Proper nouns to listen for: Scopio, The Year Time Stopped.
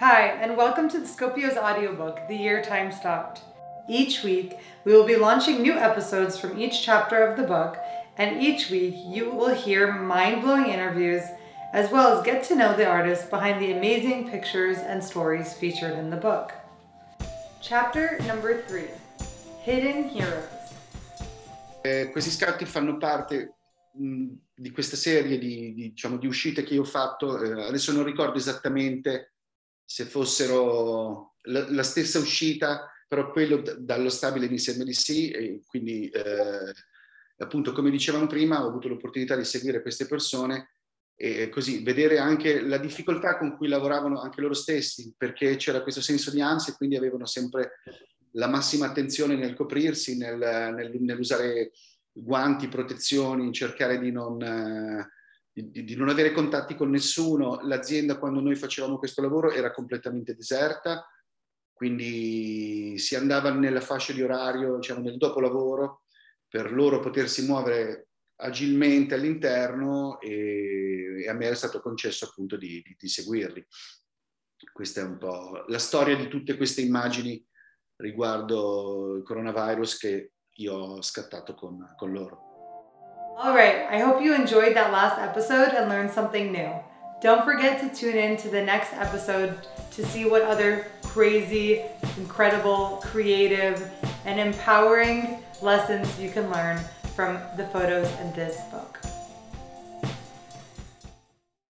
Hi, and welcome to the Scopio's audiobook, The Year Time Stopped. Each week, we will be launching new episodes from each chapter of the book, and each week you will hear mind-blowing interviews, as well as get to know the artists behind the amazing pictures and stories featured in the book. Chapter number 3, Hidden Heroes. Questi scatti fanno parte di questa serie di uscite che io ho fatto. Adesso non ricordo esattamente se fossero la stessa uscita, però quello dallo stabile mi sembra di sì, e quindi appunto, come dicevamo prima, ho avuto l'opportunità di seguire queste persone e così vedere anche la difficoltà con cui lavoravano anche loro stessi, perché c'era questo senso di ansia, quindi avevano sempre la massima attenzione nel coprirsi, nell'usare guanti, protezioni, cercare di non avere contatti con nessuno. L'azienda, quando noi facevamo questo lavoro, era completamente deserta, quindi si andava nella fascia di orario, diciamo nel dopolavoro, per loro potersi muovere agilmente all'interno, e a me era stato concesso appunto di seguirli. Questa è un po' la storia di tutte queste immagini riguardo il coronavirus che io ho scattato con loro. All right, I hope you enjoyed that last episode and learned something new. Don't forget to tune in to the next episode to see what other crazy, incredible, creative, and empowering lessons you can learn from the photos in this book.